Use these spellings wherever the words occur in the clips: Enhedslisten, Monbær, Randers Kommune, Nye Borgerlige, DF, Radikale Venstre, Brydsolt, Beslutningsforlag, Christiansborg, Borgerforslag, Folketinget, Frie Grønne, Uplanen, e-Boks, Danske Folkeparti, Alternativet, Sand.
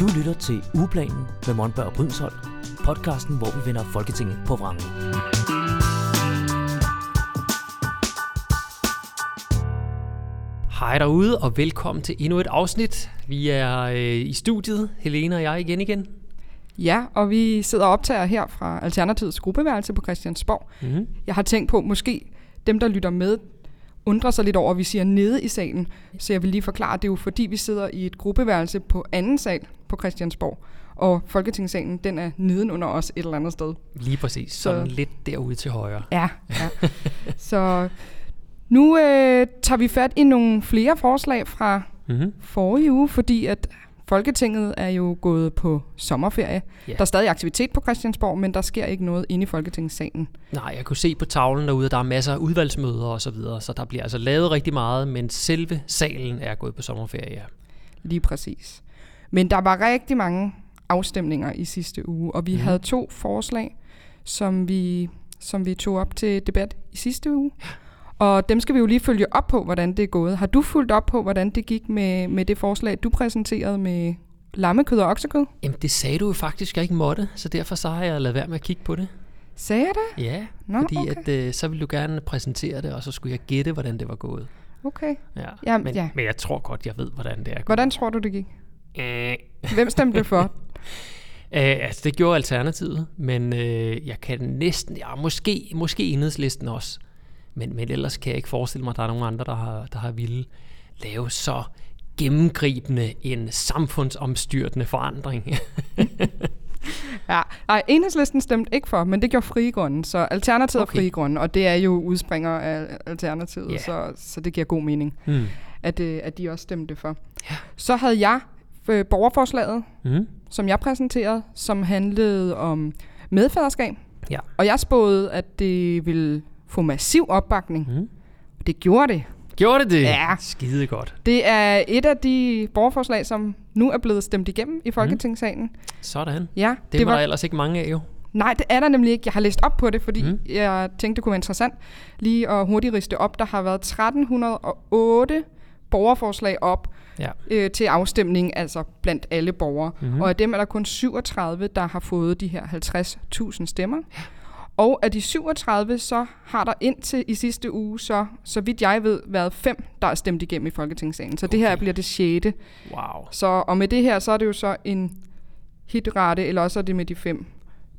Du lytter til Uplanen med Monbær og Brydsolt, podcasten, hvor vi vender Folketinget på vrangen. Hej derude, og velkommen til endnu et afsnit. Vi er i studiet, Helene og jeg igen. Ja, og vi sidder og optager her fra Alternativets gruppeværelse på Christiansborg. Mm-hmm. Jeg har tænkt på, måske dem, der lytter med, undrer sig lidt over, at vi siger nede i salen. Så jeg vil lige forklare, at det er jo fordi, vi sidder i et gruppeværelse på anden sal på Christiansborg. Og Folketingssalen, den er nedenunder os et eller andet sted. Lige præcis. Sådan så, lidt derude til højre. Ja. Så nu tager vi fat i nogle flere forslag fra forrige uge, fordi at Folketinget er jo gået på sommerferie. Yeah. Der er stadig aktivitet på Christiansborg, men der sker ikke noget inde i Folketingssalen. Nej, jeg kunne se på tavlen derude, at der er masser af udvalgsmøder og så videre, så der bliver altså lavet rigtig meget, men selve salen er gået på sommerferie. Ja. Lige præcis. Men der var rigtig mange afstemninger i sidste uge, og vi havde to forslag, som vi tog op til debat i sidste uge. Og dem skal vi jo lige følge op på, hvordan det er gået. Har du fulgt op på, hvordan det gik med det forslag, du præsenterede med lammekød og oksekød? Jamen, det sagde du jo faktisk, jeg ikke måtte, så derfor så har jeg ladet være med at kigge på det. Sagde jeg det? Ja, fordi så ville du gerne præsentere det, og så skulle jeg gætte, hvordan det var gået. Okay. Ja. Men jeg tror godt, jeg ved, hvordan det er gået. Hvordan tror du, det gik? Hvem stemte for? Altså, det gjorde Alternativet, men jeg kan næsten... Ja, måske Enhedslisten også. Men ellers kan jeg ikke forestille mig, at der er nogen andre, der har ville lave så gennemgribende en samfundsomstyrtende forandring. Ja, nej, Enhedslisten stemte ikke for, men det gjorde Frie Grønne, så Alternativet okay. Og Frie Grønne, og det er jo udspringer af Alternativet, yeah. så det giver god mening, at de også stemte for. Ja. Så havde jeg borgerforslaget, som jeg præsenterede, som handlede om medfaderskab, ja. Og jeg spåede, at det ville få massiv opbakning. Det gjorde det. Gjorde det? Ja. Skide godt. Det er et af de borgerforslag, som nu er blevet stemt igennem i Folketingssalen. Sådan. Ja, det var der ellers ikke mange af jo. Nej, det er der nemlig ikke. Jeg har læst op på det, fordi jeg tænkte, det kunne være interessant lige at hurtigt riste op. Der har været 1308 borgerforslag op til afstemning, altså blandt alle borgere. Og af dem er der kun 37, der har fået de her 50.000 stemmer. Ja. Og af de 37, så har der indtil i sidste uge, så vidt jeg ved, været 5, der er stemt igennem i Folketingssalen. Så okay. Det her bliver det 6. Wow. Og med det her, så er det jo så en hitrate, eller også er det med de 5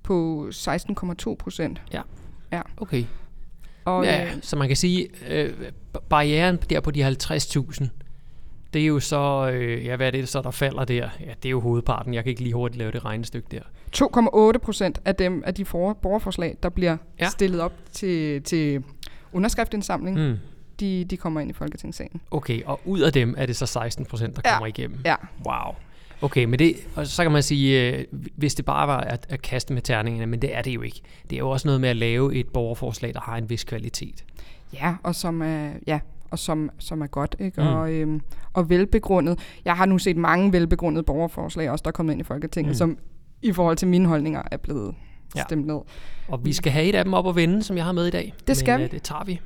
på 16,2%. Ja. Okay. Og, så man kan sige, barrieren der på de 50.000, det er jo så, hvad er det så, der falder der? Ja, det er jo hovedparten. Jeg kan ikke lige hurtigt lave det regnestykke der. 2,8% af dem af de borgerforslag, der bliver stillet op til underskriftindsamling, de kommer ind i Folketingssalen. Okay, og ud af dem er det så 16%, der kommer igennem? Ja. Wow. Okay, men det, og så kan man sige, hvis det bare var at kaste med terningerne, men det er det jo ikke. Det er jo også noget med at lave et borgerforslag, der har en vis kvalitet. Ja, og som er godt, ikke? Og velbegrundet. Jeg har nu set mange velbegrundede borgerforslag, også der er kommet ind i Folketinget, som i forhold til mine holdninger er blevet stemt ned. Og vi skal have et af dem op og vende, som jeg har med i dag. Det skal vi. Det tager vi.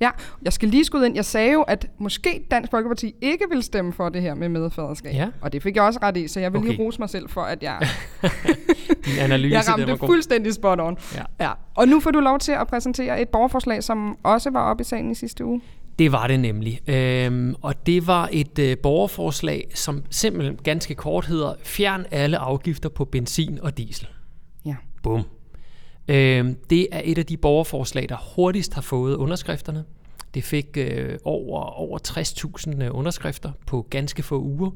Ja, jeg skal lige skyde ind. Jeg sagde jo, at måske Dansk Folkeparti ikke ville stemme for det her med medfaderskab. Ja. Og det fik jeg også ret i, så jeg vil lige rose mig selv for, at jeg, jeg ramte fuldstændig spot on. Ja. Ja. Og nu får du lov til at præsentere et borgerforslag, som også var oppe i salen i sidste uge. Det var det nemlig. Og det var et borgerforslag, som simpelthen ganske kort hedder, fjern alle afgifter på benzin og diesel. Ja. Bum. Det er et af de borgerforslag, der hurtigst har fået underskrifterne. Det fik over 60.000 underskrifter på ganske få uger.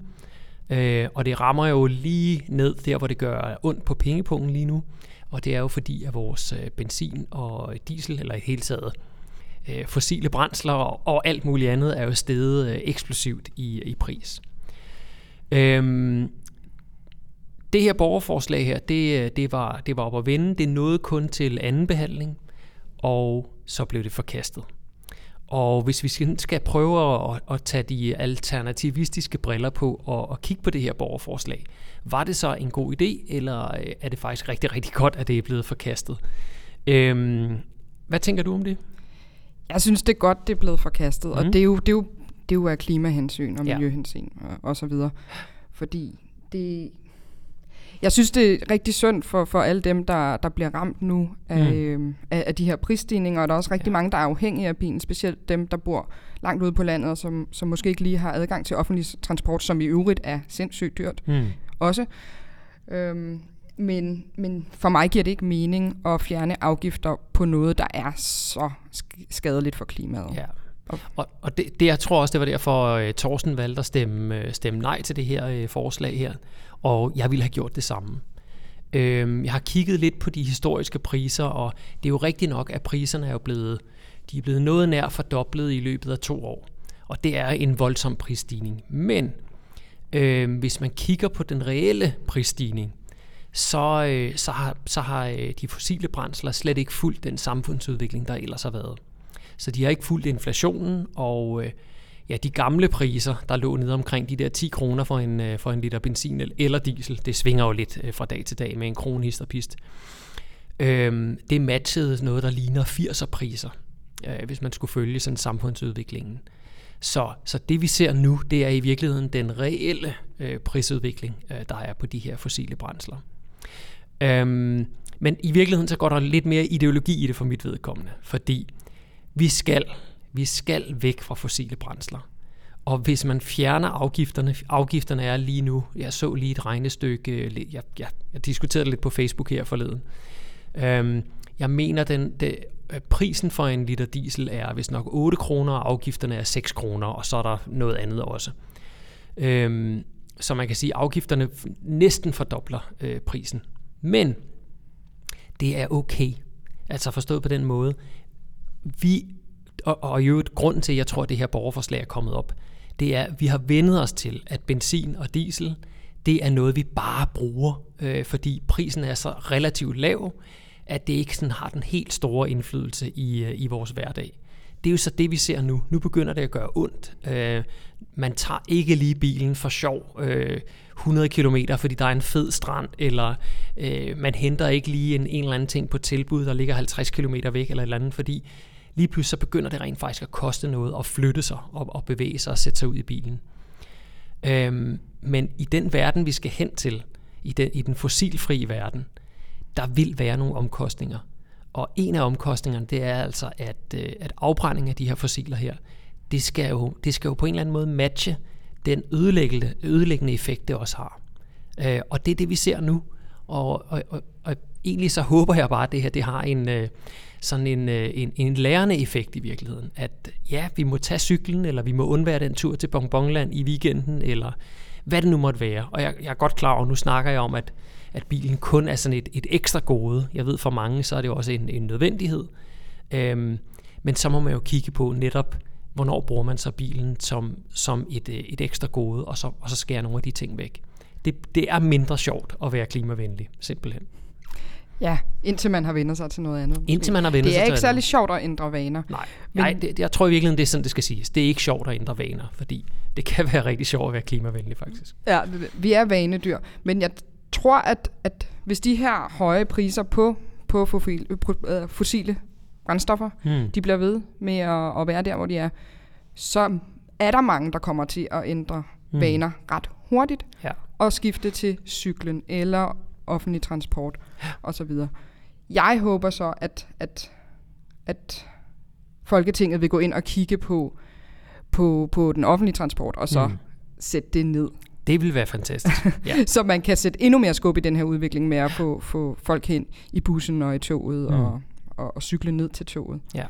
Og det rammer jo lige ned der, hvor det gør ondt på pengepungen lige nu. Og det er jo fordi, at vores benzin og diesel, eller i hele taget, fossile brændsler og alt muligt andet er jo steget eksplosivt i pris. Det her borgerforslag her, det var op at vende. Det nåede kun til anden behandling, og så blev det forkastet. Og hvis vi skal prøve at tage de alternativistiske briller på og kigge på det her borgerforslag, var det så en god idé, eller er det faktisk rigtig, rigtig godt, at det er blevet forkastet? Hvad tænker du om det? Jeg synes, det er godt, det er blevet forkastet, og det er jo af klimahensyn og miljøhensyn og så videre, fordi det Jeg synes, det er rigtig synd for alle dem, der bliver ramt nu af de her prisstigninger, og der er også rigtig mange, der er afhængige af bilen, specielt dem, der bor langt ude på landet, og som måske ikke lige har adgang til offentlig transport, som i øvrigt er sindssygt dyrt også. Men for mig giver det ikke mening at fjerne afgifter på noget, der er så skadeligt for klimaet. Ja. Og det, jeg tror også, det var derfor Torsten valgte at stemme nej til det her forslag her, og jeg ville have gjort det samme. Jeg har kigget lidt på de historiske priser, og det er jo rigtigt nok, at priserne er blevet noget nær fordoblet i løbet af 2 år, og det er en voldsom prisstigning. Men hvis man kigger på den reelle prisstigning, så har de fossile brændsler slet ikke fulgt den samfundsudvikling, der ellers har været. Så de har ikke fulgt inflationen, og de gamle priser, der lå nede omkring de der 10 kroner for en liter benzin eller diesel, det svinger jo lidt fra dag til dag med en krone hist og pist. Det matchede noget, der ligner 80'er priser, hvis man skulle følge sådan samfundsudviklingen. Så det vi ser nu, det er i virkeligheden den reelle prisudvikling, der er på de her fossile brændsler. Men i virkeligheden så går der lidt mere ideologi i det for mit vedkommende, fordi vi skal væk fra fossile brændsler. Og hvis man fjerner afgifterne er lige nu, jeg så lige et regnestykke, jeg diskuterede lidt på Facebook her forleden. Jeg mener, prisen for en liter diesel er vist nok 8 kroner, og afgifterne er 6 kroner, og så er der noget andet også. Så man kan sige, at afgifterne næsten fordobler prisen. Men det er okay, altså forstået på den måde. Og i øvrigt, grunden til, at jeg tror, at det her borgerforslag er kommet op, det er, at vi har vendet os til, at benzin og diesel, det er noget, vi bare bruger, fordi prisen er så relativt lav, at det ikke sådan har den helt store indflydelse i vores hverdag. Det er jo så det, vi ser nu. Nu begynder det at gøre ondt. Man tager ikke lige bilen for sjov 100 km, fordi der er en fed strand, eller man henter ikke lige en eller anden ting på tilbud, der ligger 50 km væk, eller et eller andet, fordi lige pludselig så begynder det rent faktisk at koste noget at flytte sig og bevæge sig og sætte sig ud i bilen. Men i den verden, vi skal hen til, i den fossilfrie verden, der vil være nogle omkostninger. Og en af omkostningerne, det er altså, at afbrænding af de her fossiler her, det skal jo på en eller anden måde matche den ødelæggende effekt, det også har. Og det er det, vi ser nu. Og egentlig så håber jeg bare, at det her det har en lærende effekt i virkeligheden. At ja, vi må tage cyklen, eller vi må undvære den tur til Bonbonland i weekenden, eller hvad det nu måtte være. Og jeg er godt klar over, nu snakker jeg om, at bilen kun er sådan et ekstra gode. Jeg ved, for mange, så er det jo også en nødvendighed. Men så må man jo kigge på netop, hvornår bruger man så bilen som et ekstra gode, og så skærer nogle af de ting væk. Det er mindre sjovt at være klimavenlig, simpelthen. Ja, indtil man har vendt sig til noget andet. Det er ikke særlig sjovt at ændre vaner. Nej, jeg tror virkelig, det er sådan, det skal siges. Det er ikke sjovt at ændre vaner, fordi det kan være rigtig sjovt at være klimavenlig, faktisk. Ja, vi er vanedyr, men jeg tror, at hvis de her høje priser på fossile brændstoffer, de bliver ved med at være der, hvor de er, så er der mange, der kommer til at ændre vaner ret hurtigt, og skifte til cyklen eller offentlig transport og så videre. Jeg håber så, at Folketinget vil gå ind og kigge på den offentlige transport, og så sætte det ned. Det vil være fantastisk. Ja. Så man kan sætte endnu mere skub i den her udvikling med at få folk hen i bussen og i toget og cykle ned til toget. Ja.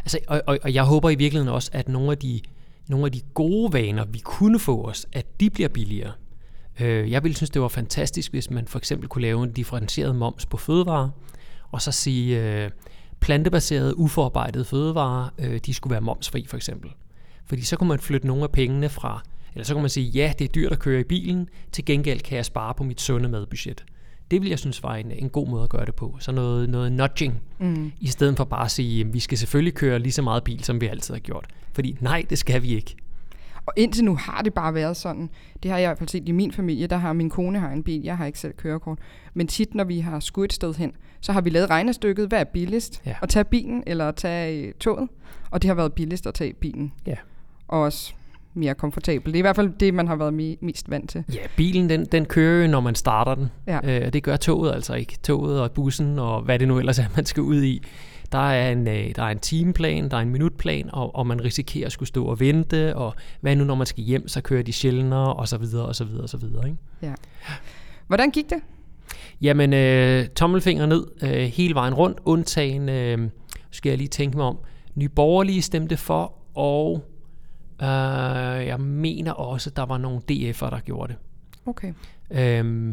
Altså, og jeg håber i virkeligheden også, at nogle af de gode vaner, vi kunne få os, at de bliver billigere. Jeg ville synes, det var fantastisk, hvis man for eksempel kunne lave en differentieret moms på fødevarer, og så sige, plantebaserede, uforarbejdede fødevarer, de skulle være momsfri for eksempel. Fordi så kunne man flytte nogle af pengene fra, eller så kunne man sige, ja, det er dyrt at køre i bilen, til gengæld kan jeg spare på mit sunde madbudget. Det ville jeg synes var en god måde at gøre det på. Så noget nudging, i stedet for bare at sige, vi skal selvfølgelig køre lige så meget bil, som vi altid har gjort. Fordi nej, det skal vi ikke. Og indtil nu har det bare været sådan. Det har jeg i hvert fald set i min familie, der har min kone har en bil, jeg har ikke selv kørekort. Men tit, når vi har skudt et sted hen, så har vi lavet regnestykket, hvad er billigst? Ja. At tage bilen eller at tage toget. Og det har været billigst at tage bilen. Ja. Og også mere komfortabel. Det er i hvert fald det, man har været mest vant til. Ja, bilen den kører jo, når man starter den. Ja. Det gør toget altså ikke. Toget og bussen og hvad det nu ellers er, man skal ud i. Der er en timeplan, der er en minutplan, og man risikerer at skulle stå og vente, og hvad nu, når man skal hjem, så kører de sjældnere, og så videre, og så videre, og så videre. Ikke? Ja. Hvordan gik det? Jamen, tommelfinger ned hele vejen rundt, undtagen, skal jeg lige tænke mig om, Nye Borgerlige stemte for, og jeg mener også, at der var nogle DF'er, der gjorde det. Okay.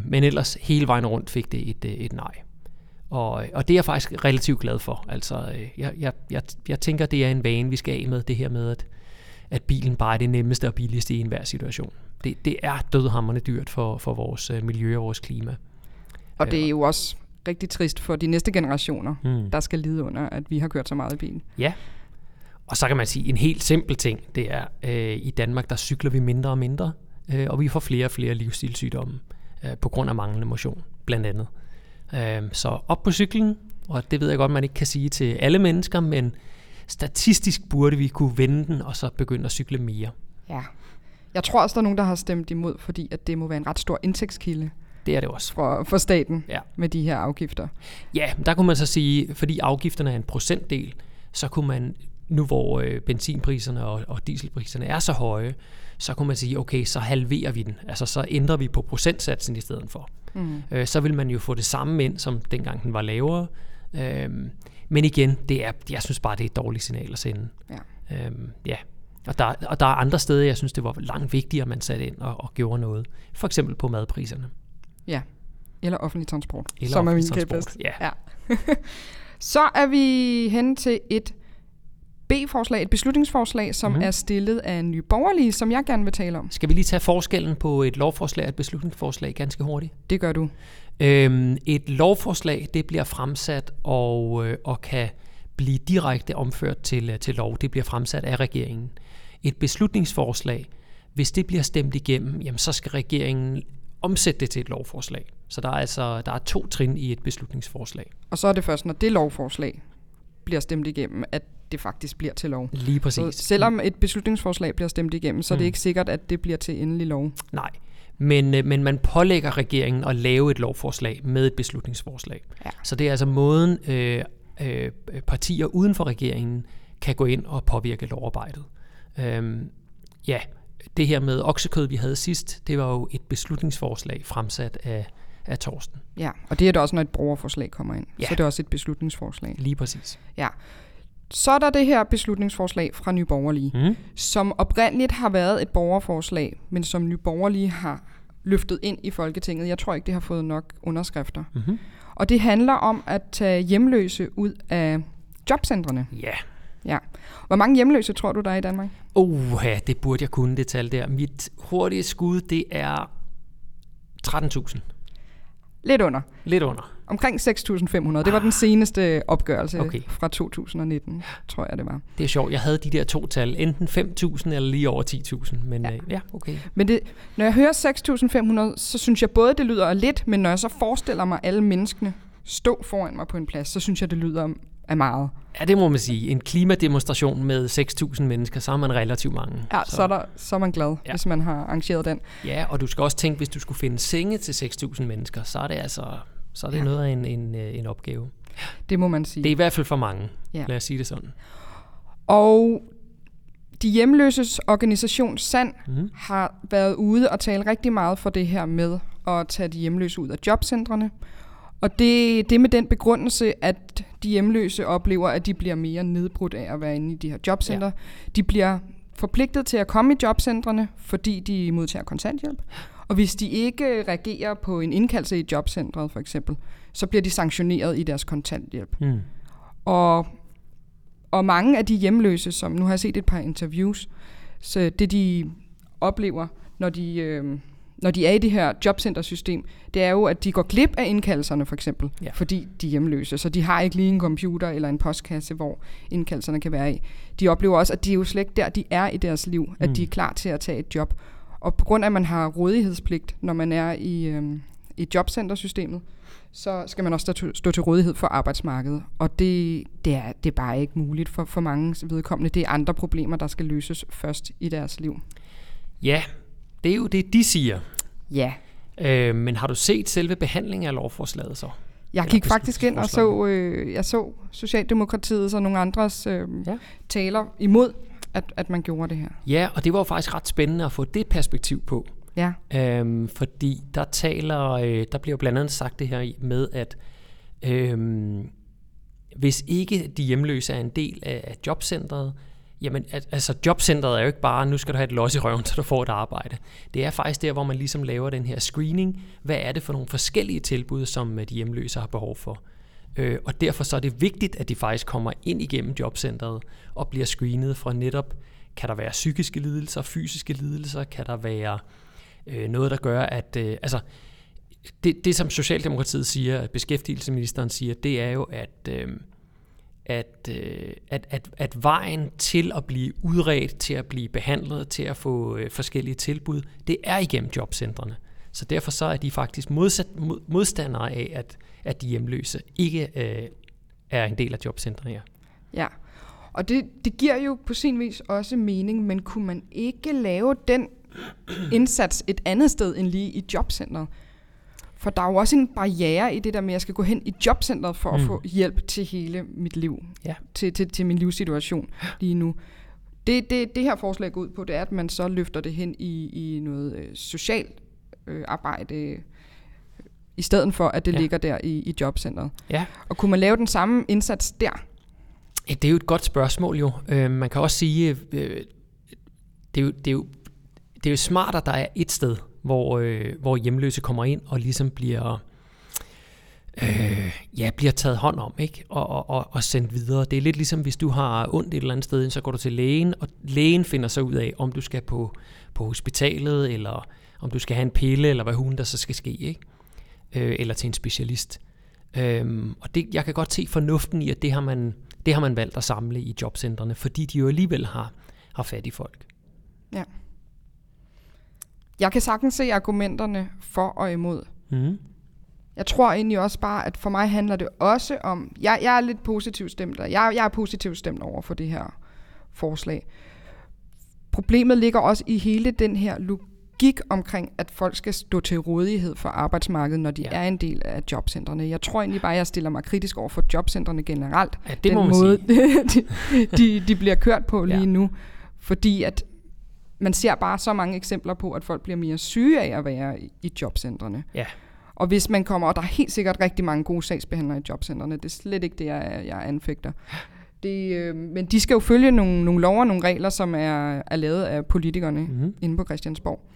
Men ellers hele vejen rundt fik det et nej. Og det er jeg faktisk relativt glad for. Altså, jeg tænker, det er en vane, vi skal af med, det her med, at bilen bare er det nemmeste og billigste i enhver situation. Det er dødhamrende dyrt for vores miljø og vores klima. Og det er jo også rigtig trist for de næste generationer, der skal lide under, at vi har kørt så meget i bilen. Ja, og så kan man sige, en helt simpel ting, det er, i Danmark, der cykler vi mindre og mindre, og vi får flere og flere livsstilssygdomme på grund af manglende motion, blandt andet. Så op på cyklen, og det ved jeg godt, man ikke kan sige til alle mennesker, men statistisk burde vi kunne vende den, og så begynde at cykle mere. Ja. Jeg tror også, der er nogen, der har stemt imod, fordi at det må være en ret stor indtægtskilde. Det er det også. For staten, ja. Med de her afgifter. Ja, der kunne man så sige, fordi afgifterne er en procentdel, så kunne man, nu hvor benzinpriserne og dieselpriserne er så høje, så kunne man sige, okay, så halverer vi den. Altså, så ændrer vi på procentsatsen i stedet for. Mm. Så vil man jo få det samme ind, som dengang den var lavere. Men igen, jeg synes bare, det er et dårligt signal at sende. Ja. Ja. Og der er andre steder, jeg synes, det var langt vigtigere, at man satte ind og gjorde noget. For eksempel på madpriserne. Ja, eller offentlig transport. Eller som offentlig er min transport, ja. Så er vi hen til et B-forslag, et beslutningsforslag, som er stillet af Nye Borgerlige, som jeg gerne vil tale om. Skal vi lige tage forskellen på et lovforslag og et beslutningsforslag ganske hurtigt? Det gør du. Et lovforslag, det bliver fremsat og kan blive direkte omført til lov. Det bliver fremsat af regeringen. Et beslutningsforslag, hvis det bliver stemt igennem, jamen, så skal regeringen omsætte det til et lovforslag. Så der er 2 trin i et beslutningsforslag. Og så er det først, når det lovforslag bliver stemt igennem, at det faktisk bliver til lov. Lige præcis. Så selvom et beslutningsforslag bliver stemt igennem, så er det ikke sikkert, at det bliver til endelig lov. Nej, men man pålægger regeringen at lave et lovforslag med et beslutningsforslag. Ja. Så det er altså måden, partier uden for regeringen kan gå ind og påvirke lovarbejdet. Ja, det her med oksekød, vi havde sidst, det var jo et beslutningsforslag fremsat af Torsten. Ja, og det er det også, når et borgerforslag kommer ind. Ja. Så er det også et beslutningsforslag. Lige præcis. Ja. Så er der det her beslutningsforslag fra Nye Borgerlige, som oprindeligt har været et borgerforslag, men som Nye Borgerlige har løftet ind i Folketinget. Jeg tror ikke, det har fået nok underskrifter. Mm-hmm. Og det handler om at tage hjemløse ud af jobcentrene. Ja. Ja. Hvor mange hjemløse tror du, der er i Danmark? Ja, det burde jeg kunne, det tal der. Mit hurtige skud, det er 13.000. Lidt under. Omkring 6.500. Det var den seneste opgørelse fra 2019, tror jeg det var. Det er sjovt. Jeg havde de der 2 tal. Enten 5.000 eller lige over 10.000. Men okay. Men det, når jeg hører 6.500, så synes jeg både, det lyder lidt, men når jeg så forestiller mig alle menneskene stå foran mig på en plads, så synes jeg, det lyder af meget. Ja, det må man sige. En klimademonstration med 6.000 mennesker, så er man relativt mange. Ja, så er man glad, hvis man har arrangeret den. Ja, og du skal også tænke, hvis du skulle finde senge til 6.000 mennesker, så er det altså... Så er det noget af en opgave. Det må man sige. Det er i hvert fald for mange, lad os sige det sådan. Og de hjemløses organisation Sand har været ude og tale rigtig meget for det her med at tage de hjemløse ud af jobcentrene. Og det med den begrundelse, at de hjemløse oplever, at de bliver mere nedbrudt af at være inde i de her jobcentre. Ja. De bliver forpligtet til at komme i jobcentrene, fordi de modtager kontanthjælp. Og hvis de ikke reagerer på en indkaldelse i jobcentret, for eksempel, så bliver de sanktioneret i deres kontanthjælp. Mm. Og mange af de hjemløse, som nu har jeg set et par interviews, så det de oplever, når de er i det her jobcentersystem, det er jo, at de går glip af indkaldelserne, for eksempel, fordi de er hjemløse. Så de har ikke lige en computer eller en postkasse, hvor indkaldelserne kan være i. De oplever også, at de er jo slet ikke der, de er i deres liv, at de er klar til at tage et job. Og på grund af, at man har rådighedspligt, når man er i jobcentersystemet, så skal man også stå til rådighed for arbejdsmarkedet. Og det er bare ikke muligt for mange vedkommende. Det er andre problemer, der skal løses først i deres liv. Ja, det er jo det, de siger. Ja. Men har du set selve behandlingen af lovforslaget så? Jeg gik faktisk ind og så Socialdemokratiets og nogle andres taler imod, at man gjorde det her. Ja, og det var jo faktisk ret spændende at få det perspektiv på. Ja. Fordi der bliver jo blandt andet sagt det her med, at hvis ikke de hjemløse er en del af jobcentret, jamen, altså jobcentret er jo ikke bare, nu skal du have et los i røven, så du får et arbejde. Det er faktisk der, hvor man ligesom laver den her screening. Hvad er det for nogle forskellige tilbud, som de hjemløse har behov for? Og derfor så er det vigtigt, at de faktisk kommer ind igennem jobcentret og bliver screenet fra netop, kan der være psykiske lidelser, fysiske lidelser, kan der være noget, der gør, at... Det, som Socialdemokratiet siger, beskæftigelsesministeren siger, det er jo, at vejen til at blive udredt, til at blive behandlet, til at få forskellige tilbud, det er igennem jobcentrene. Så derfor så er de faktisk modstandere af, at de hjemløse ikke er en del af jobcentrene her. Ja, og det giver jo på sin vis også mening, men kunne man ikke lave den indsats et andet sted end lige i jobcentret? For der er jo også en barriere i det der med, at jeg skal gå hen i jobcentret for at få hjælp til hele mit liv, til min livssituation lige nu. Det her forslag går ud på, det er, at man så løfter det hen i noget socialt arbejde, i stedet for, at det ligger der i jobcentret. Ja. Og kunne man lave den samme indsats der? Ja, det er jo et godt spørgsmål jo. Man kan også sige, det er jo smart, at der er et sted, hvor hjemløse kommer ind og ligesom bliver taget hånd om, ikke? Og sendt videre. Det er lidt ligesom, hvis du har ondt et eller andet sted, så går du til lægen, og lægen finder så ud af, om du skal på hospitalet, eller om du skal have en pille, eller hvad hun der så skal ske, ikke? Eller til en specialist. Og det, jeg kan godt se fornuften i, at det har man valgt at samle i jobcentrene, fordi de jo alligevel har fat i folk. Ja. Jeg kan sagtens se argumenterne for og imod. Mm. Jeg tror egentlig også bare, at for mig handler det også om... Jeg er lidt positivt stemt. Jeg er positivt stemt over for det her forslag. Problemet ligger også i hele den her logik omkring, at folk skal stå til rådighed for arbejdsmarkedet, når de er en del af jobcentrene. Jeg tror egentlig bare, at jeg stiller mig kritisk over for jobcentrene generelt. Ja, det må man sige. de bliver kørt på lige nu. Fordi at... Man ser bare så mange eksempler på, at folk bliver mere syge af at være i jobcentrene. Ja. Og hvis man kommer, og der er helt sikkert rigtig mange gode sagsbehandlere i jobcentrene, det er slet ikke det, jeg anfægter. Men de skal jo følge nogle lov og nogle regler, som er lavet af politikerne inde på Christiansborg.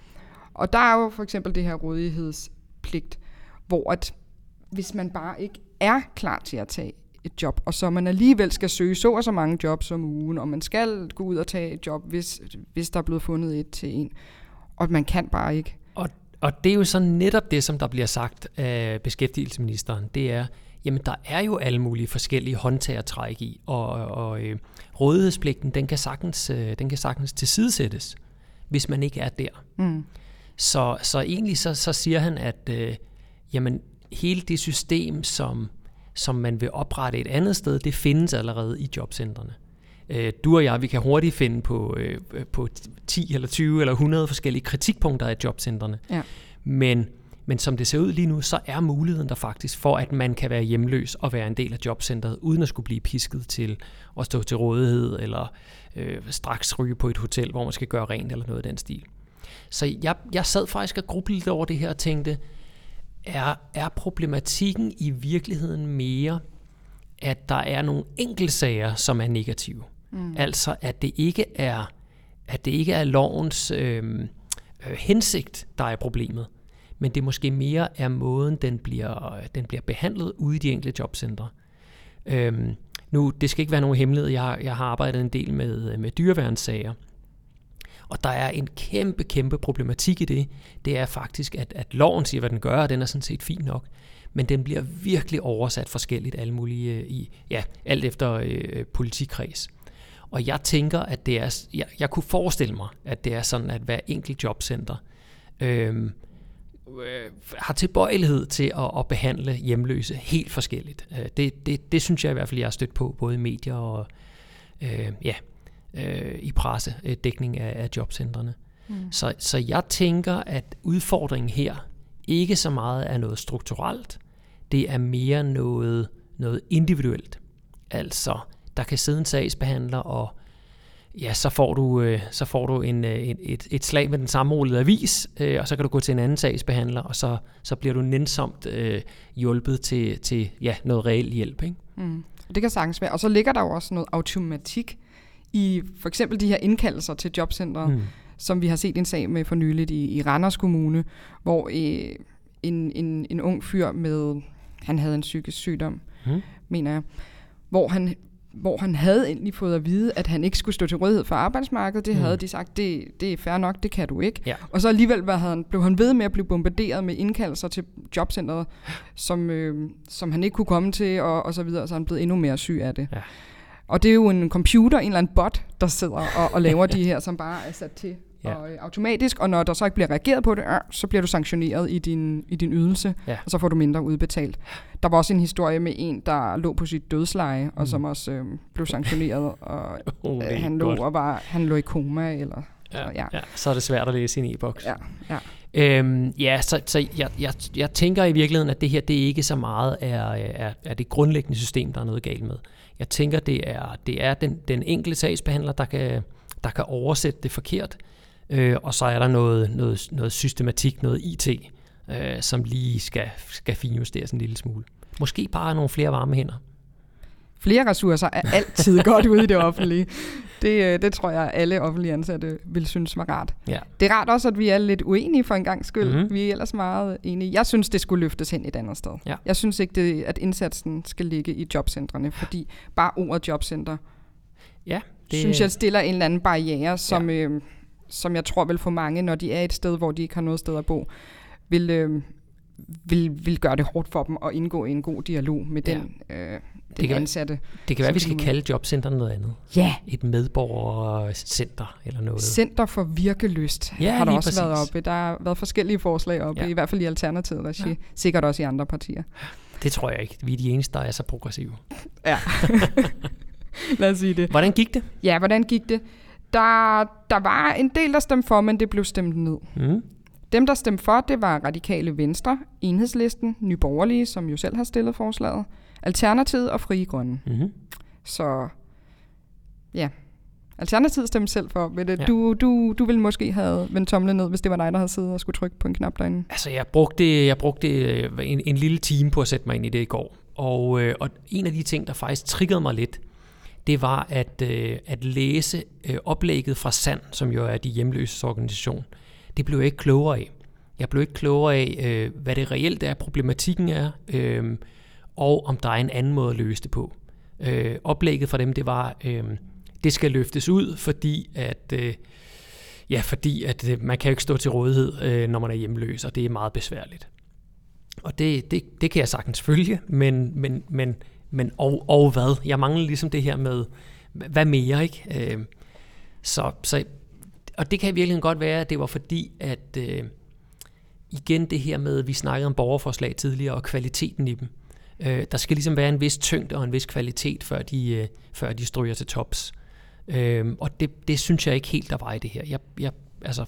Og der er jo for eksempel det her rådighedspligt, hvor at hvis man bare ikke er klar til at tage et job, og så man alligevel skal søge så og så mange jobs om ugen, og man skal gå ud og tage et job, hvis der er blevet fundet et til en, og man kan bare ikke. Og det er jo så netop det, som der bliver sagt af beskæftigelsesministeren, det er, jamen der er jo alle mulige forskellige håndtag at trække i, og rådighedspligten, den kan sagtens tilsidesættes, hvis man ikke er der. Mm. Så egentlig så siger han, at jamen hele det system, som man vil oprette et andet sted, det findes allerede i jobcentrene. Du og jeg, vi kan hurtigt finde på 10 eller 20 eller 100 forskellige kritikpunkter af jobcentrene. Ja. Men som det ser ud lige nu, så er muligheden der faktisk for, at man kan være hjemløs og være en del af jobcentret, uden at skulle blive pisket til at stå til rådighed, eller straks ryge på et hotel, hvor man skal gøre rent eller noget af den stil. Så jeg sad faktisk og grublede lidt over det her og tænkte, er problematikken i virkeligheden mere, at der er nogle enkeltsager, som er negative? Mm. Altså, at det ikke er lovens hensigt, der er problemet, men det måske mere er måden, den bliver behandlet ude i de enkelte jobcentre. Nu, det skal ikke være nogen hemmelighed. Jeg har arbejdet en del med dyreværnssager, og der er en kæmpe, kæmpe problematik i det. Det er faktisk, at loven siger, hvad den gør, og den er sådan set fin nok. Men den bliver virkelig oversat forskelligt, alle mulige, alt efter politikreds. Og jeg tænker, at det er... Jeg kunne forestille mig, at det er sådan, at hver enkelt jobcenter har tilbøjelighed til at behandle hjemløse helt forskelligt. Det synes jeg i hvert fald, jeg har stødt på, både i medier og... i presse, dækning af jobcentrene. Så jeg tænker, at udfordringen her ikke så meget er noget strukturelt, det er mere noget individuelt. Altså, der kan sidde en sagsbehandler, og ja, så får du et slag med den sammenrullede avis, og så kan du gå til en anden sagsbehandler, og så bliver du nænsomt hjulpet til ja, noget reel hjælp. Ikke? Mm. Det kan sagtens være. Og så ligger der jo også noget automatik i for eksempel de her indkaldelser til jobcentret, som vi har set en sag med for nyligt i Randers Kommune, hvor en ung fyr med, han havde en psykisk sygdom, mener jeg, hvor han havde endelig fået at vide, at han ikke skulle stå til rådighed for arbejdsmarkedet. Det havde de sagt, det er fair nok, det kan du ikke. Ja. Og så alligevel blev han ved med at blive bombarderet med indkaldelser til jobcentret, som han ikke kunne komme til, og så videre, så han blev endnu mere syg af det. Ja. Og det er jo en computer, en eller anden bot, der sidder og laver de her, som bare er sat til og automatisk, og når der så ikke bliver reageret på det, så bliver du sanktioneret i din ydelse, og så får du mindre udbetalt. Der var også en historie med en, der lå på sit dødsleje, og som også blev sanktioneret, og han lå i koma. Eller, så er det svært at læse i en e-boks. Ja. Jeg tænker i virkeligheden, at det her, det ikke så meget er det grundlæggende system, der er noget galt med. Jeg tænker, det er den enkelte sagsbehandler, der kan oversætte det forkert, og så er der noget systematik, noget IT, som lige skal finjusteres en lille smule. Måske bare nogle flere varme hænder. Flere ressourcer er altid godt ude i det offentlige. Det tror jeg, alle offentlige ansatte vil synes var rart. Ja. Det er rart også, at vi er lidt uenige for en gangs skyld. Mm-hmm. Vi er ellers meget enige. Jeg synes, det skulle løftes hen et andet sted. Ja. Jeg synes ikke, at indsatsen skal ligge i jobcentrene, fordi bare ordet jobcenter, synes jeg stiller en eller anden barriere, som jeg tror vil få mange, når de er et sted, hvor de ikke har noget sted at bo, vil gøre det hårdt for dem at indgå i en god dialog med den ansatte. Det kan være, vi skal kalde jobcenteret noget andet. Ja. Et medborgercenter eller noget. Center for virkelyst har der også været oppe. Der har været forskellige forslag oppe, i hvert fald i Alternativet, og sikkert også i andre partier. Det tror jeg ikke. Vi er de eneste, der er så progressive. Ja. Lad os sige det. Hvordan gik det? Ja, hvordan gik det? Der var en del, der stemte for, men det blev stemt ned. Mm. Dem, der stemte for, det var Radikale Venstre, Enhedslisten, Nye Borgerlige, som jo selv har stillet forslaget, Alternativet og Frie Grønne. Mm-hmm. Så ja, Alternativet stemte selv for. Men du ville måske have vendt tomlen ned, hvis det var dig, der havde siddet og skulle trykke på en knap derinde. Altså, jeg brugte en lille time på at sætte mig ind i det i går. Og en af de ting, der faktisk triggede mig lidt, det var at læse oplægget fra Sand, som jo er de hjemløses organisation. Det blev jeg ikke klogere af. Jeg blev ikke klogere af, hvad det reelt er, problematikken er, og om der er en anden måde at løse det på. Oplægget fra dem, det var, det skal løftes ud, fordi at man kan jo ikke stå til rådighed, når man er hjemløs, og det er meget besværligt. Og det kan jeg sagtens følge, men og hvad? Jeg mangler ligesom det her med, hvad mere, ikke? Og det kan virkelig godt være, at det var fordi, at igen det her med, vi snakkede om borgerforslag tidligere, og kvaliteten i dem. Der skal ligesom være en vis tyngde og en vis kvalitet, før de stryger til tops. Og det synes jeg ikke helt, der var i det her. Altså,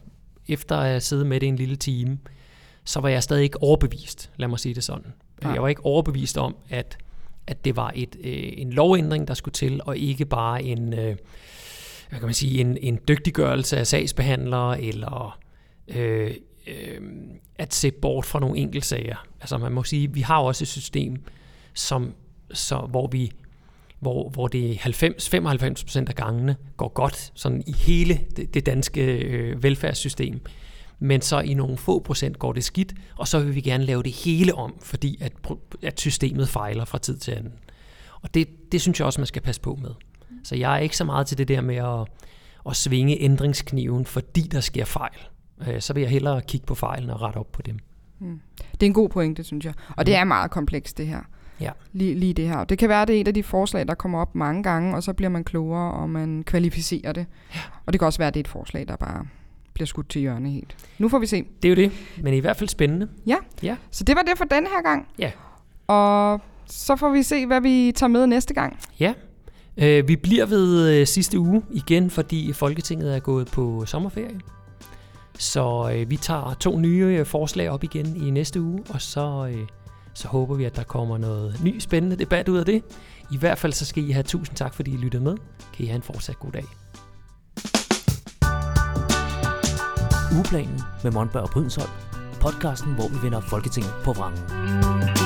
efter at have siddet med det en lille time, så var jeg stadig ikke overbevist, lad mig sige det sådan. Ja. Jeg var ikke overbevist om, at det var en lovændring, der skulle til, og ikke bare en dygtiggørelse af sagsbehandlere, eller at se bort fra nogle enkeltsager. Altså man må sige, vi har også et system, hvor det 95% af gangene går godt, sådan i hele det danske velfærdssystem, men så i nogle få procent går det skidt, og så vil vi gerne lave det hele om, fordi at systemet fejler fra tid til anden. Og det synes jeg også, man skal passe på med. Så jeg er ikke så meget til det der med at svinge ændringskniven, fordi der sker fejl. Så vil jeg hellere kigge på fejlen og rette op på dem. Mm. Det er en god pointe, synes jeg. Og det er meget komplekst, det her. Ja. Lige det her. Det kan være, det er et af de forslag, der kommer op mange gange, og så bliver man klogere, og man kvalificerer det. Ja. Og det kan også være, det er et forslag, der bare bliver skudt til hjørne helt. Nu får vi se. Det er jo det, men i hvert fald spændende. Ja. Så det var det for denne her gang. Ja. Og så får vi se, hvad vi tager med næste gang. Ja. Vi bliver ved sidste uge igen, fordi Folketinget er gået på sommerferie. Så vi tager 2 nye forslag op igen i næste uge, og så håber vi, at der kommer noget ny spændende debat ud af det. I hvert fald så skal I have 1000 tak, fordi I lyttede med. Kan I have en fortsat god dag. Uplanen med Monbær og Brydsolt. Podcasten, hvor vi vender Folketinget på vrangen.